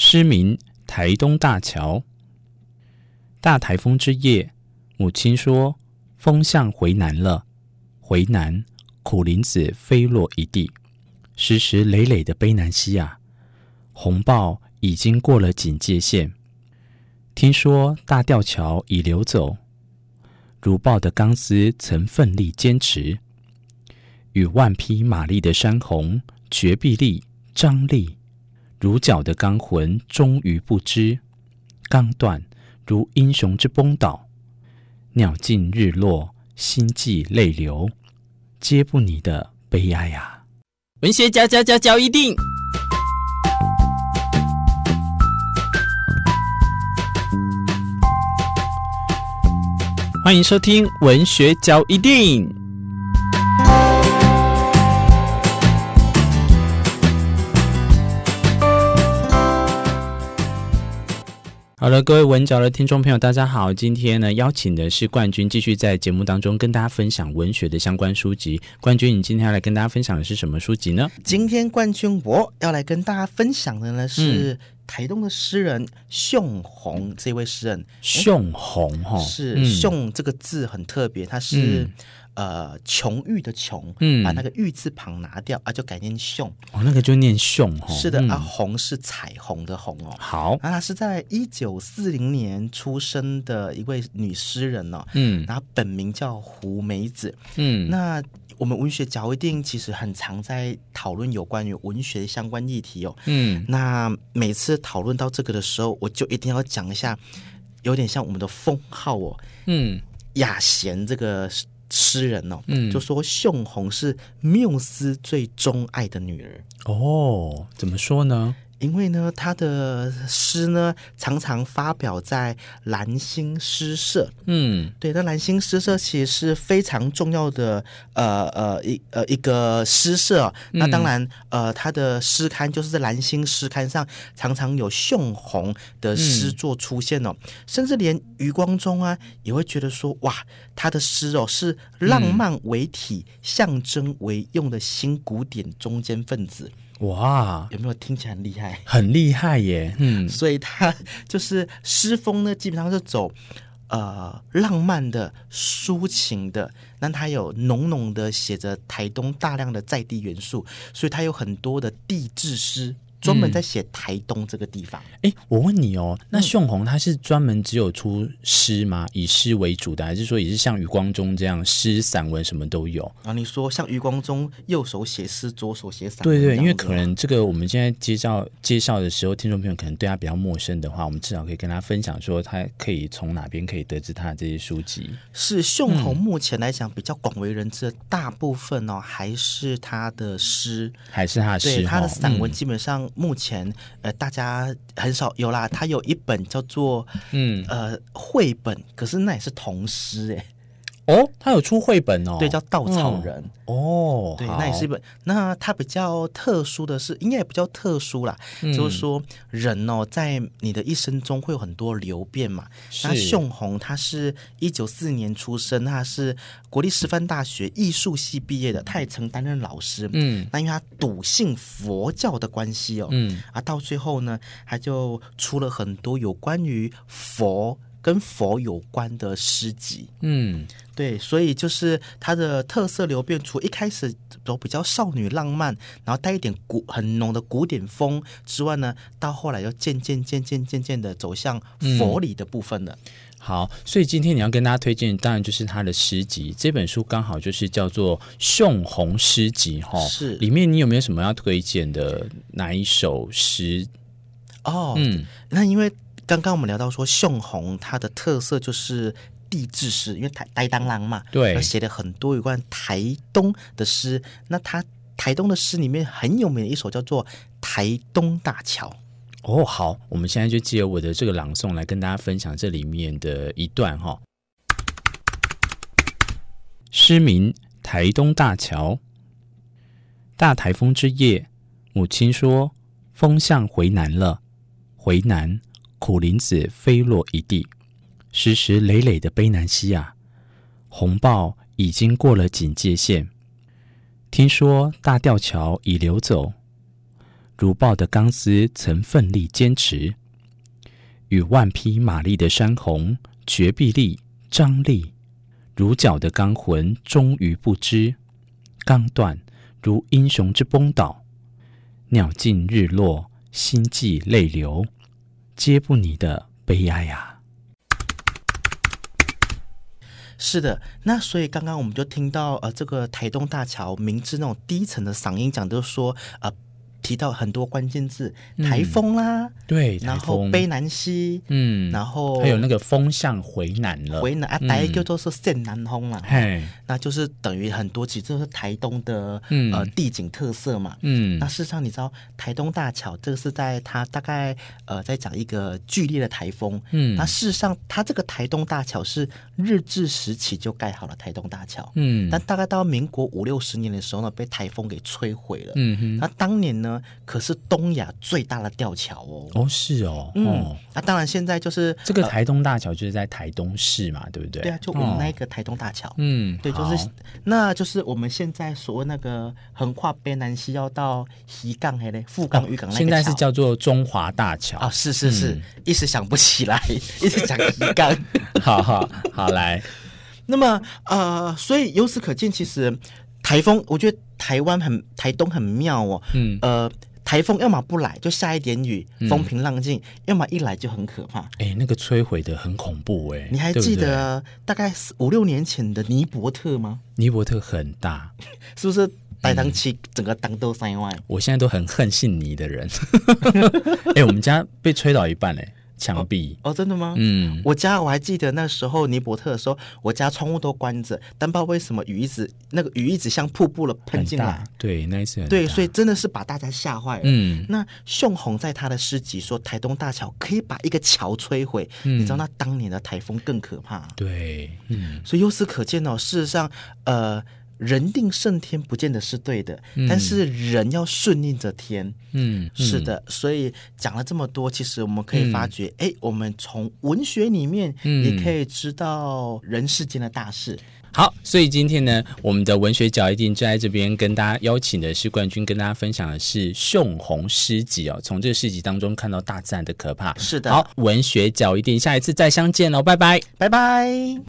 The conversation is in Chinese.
诗名《台东大桥》。大台风之夜，母亲说风向回南了，回南苦林子飞落一地，时时累累的卑南溪啊，洪暴已经过了警戒线，听说大吊桥已流走，如豹的钢丝曾奋力坚持，与万匹马力的山洪绝壁力张力，如角的钢魂终于不知，钢断如英雄之崩倒，鸟尽日落，心悸泪流，皆不拟的悲哀啊！文学嚼嚼嚼嚼一定。欢迎收听文学嚼一定。好了，各位文嚼的听众朋友大家好，今天呢邀请的是冠军，继续在节目当中跟大家分享文学的相关书籍。冠军，你今天要来跟大家分享的是什么书籍呢？今天冠军我要来跟大家分享的呢是、台东的诗人熊洪。这位诗人熊洪、是熊这个字很特别，它是、穷玉的穷、把那个玉字旁拿掉啊，就改念熊、那个就念熊、是的、洪是彩虹的洪、好，那他是在1940年出生的一位女诗人、然后本名叫胡梅子。那我们文学嚼一定其实很常在讨论有关于文学相关议题、那每次讨论到这个的时候，我就一定要讲一下，有点像我们的封号雅贤这个诗人就说熊洪是缪斯最钟爱的女儿。哦，怎么说呢？因为呢，他的诗呢常常发表在兰心诗社。对，那兰心诗社其实是非常重要的一个诗社、那当然他的诗刊就是在兰心诗刊上常常有熊洪的诗作出现甚至连余光中啊也会觉得说，哇，他的诗是浪漫为体、象征为用的新古典中间分子。哇，有没有听起来很厉害？很厉害耶！所以他就是诗风呢，基本上是走浪漫的、抒情的，那他有浓浓的写着台东大量的在地元素，所以他有很多的地质诗。专门在写台东这个地方。我问你那熊洪他是专门只有出诗吗？以诗为主的，还是说也是像余光中这样诗散文什么都有？你说像余光中右手写诗左手写散文？对，因为可能这个我们现在介绍的时候听众朋友可能对他比较陌生的话，我们至少可以跟他分享说他可以从哪边可以得知他的这些书籍。是熊洪目前来讲比较广为人知的大部分还是他的诗。对，他的散文基本上目前大家很少有啦。他有一本叫做绘本，可是那也是童诗他有出绘本对，叫《稻草人》对，那也是一本。那他比较特殊的是，应该也比较特殊啦，就是说人在你的一生中会有很多流变嘛。那熊洪他是1940年出生，他是国立师范大学艺术系毕业的，他也曾担任老师。那因为他笃信佛教的关系到最后呢，他就出了很多有关于佛。跟佛有关的诗集，对，所以就是它的特色流变出一开始都比较少女浪漫，然后带一点很浓的古典风之外呢，到后来又渐渐的走向佛理的部分了。好，所以今天你要跟大家推荐当然就是他的诗集，这本书刚好就是叫做《熊洪诗集》是。里面你有没有什么要推荐的哪一首诗？那因为刚刚我们聊到说熊洪他的特色就是地质诗，因为台东人嘛，对，写了很多有关台东的诗。那他台东的诗里面很有名的一首叫做《台东大桥》。好，我们现在就借我的这个朗诵来跟大家分享这里面的一段诗名《台东大桥》。大台风之夜，母亲说风向回南了，回南苦林子飞落一地，时时累累的卑南溪啊，洪暴已经过了警戒线，听说大吊桥已流走，如豹的钢丝曾奋力坚持，与万匹马力的山洪绝壁力、张力，如角的钢魂终于不知，钢断如英雄之崩倒，鸟尽日落，心悸泪流，皆不拟的悲哀啊。是的，那所以刚刚我们就听到这个台东大桥明治那种低沉的嗓音讲，就是说提到很多关键字，台风啦，对，然后卑南溪，然后还有那个风向回南了，回南啊，台语叫做是县南风啦，那就是等于很多其实就是台东的地景特色嘛，那事实上你知道台东大桥这个是在它大概在讲一个剧烈的台风，那事实上它这个台东大桥是日治时期就盖好了台东大桥，但大概到民国50-60年的时候呢，被台风给摧毁了，那当年呢可是东亚最大的吊桥哦。哦，是哦。当然现在就是这个台东大桥就是在台东市嘛，对不对？对啊，就我们那个台东大桥。对，就是那就是我们现在所谓那个横跨卑南溪要到渔港那里，富港渔港那个桥，现在是叫做中华大桥啊。是是是，一时想不起来，一直讲渔港。好好好，来。那么所以由此可见，其实台风，我觉得台东很妙哦。台风要么不来，就下一点雨，风平浪静；要么一来就很可怕。那个摧毁的很恐怖哎。你还记得大概5-6年前的尼伯特吗？尼伯特很大，是不是？台东区整个东都塞外。我现在都很恨姓尼的人。我们家被吹倒一半哎。墙壁哦，真的吗？我家我还记得那时候尼伯特的时候，我家窗户都关着，但不知道为什么雨一直像瀑布了喷进来，对，那一次很大，对，所以真的是把大家吓坏了。那熊弘在他的诗集说，台东大桥可以把一个桥摧毁，你知道那当年的台风更可怕，对，所以由此可见哦，事实上，人定胜天不见得是对的，但是人要顺应着天。是的，所以讲了这么多，其实我们可以发觉，我们从文学里面也可以知道人世间的大事。好，所以今天呢，我们的文学角一定就在这边跟大家邀请的是冠军，跟大家分享的是熊弘诗集哦，从这个诗集当中看到大自然的可怕。是的，好，文学角一定下一次再相见哦，拜拜，拜拜。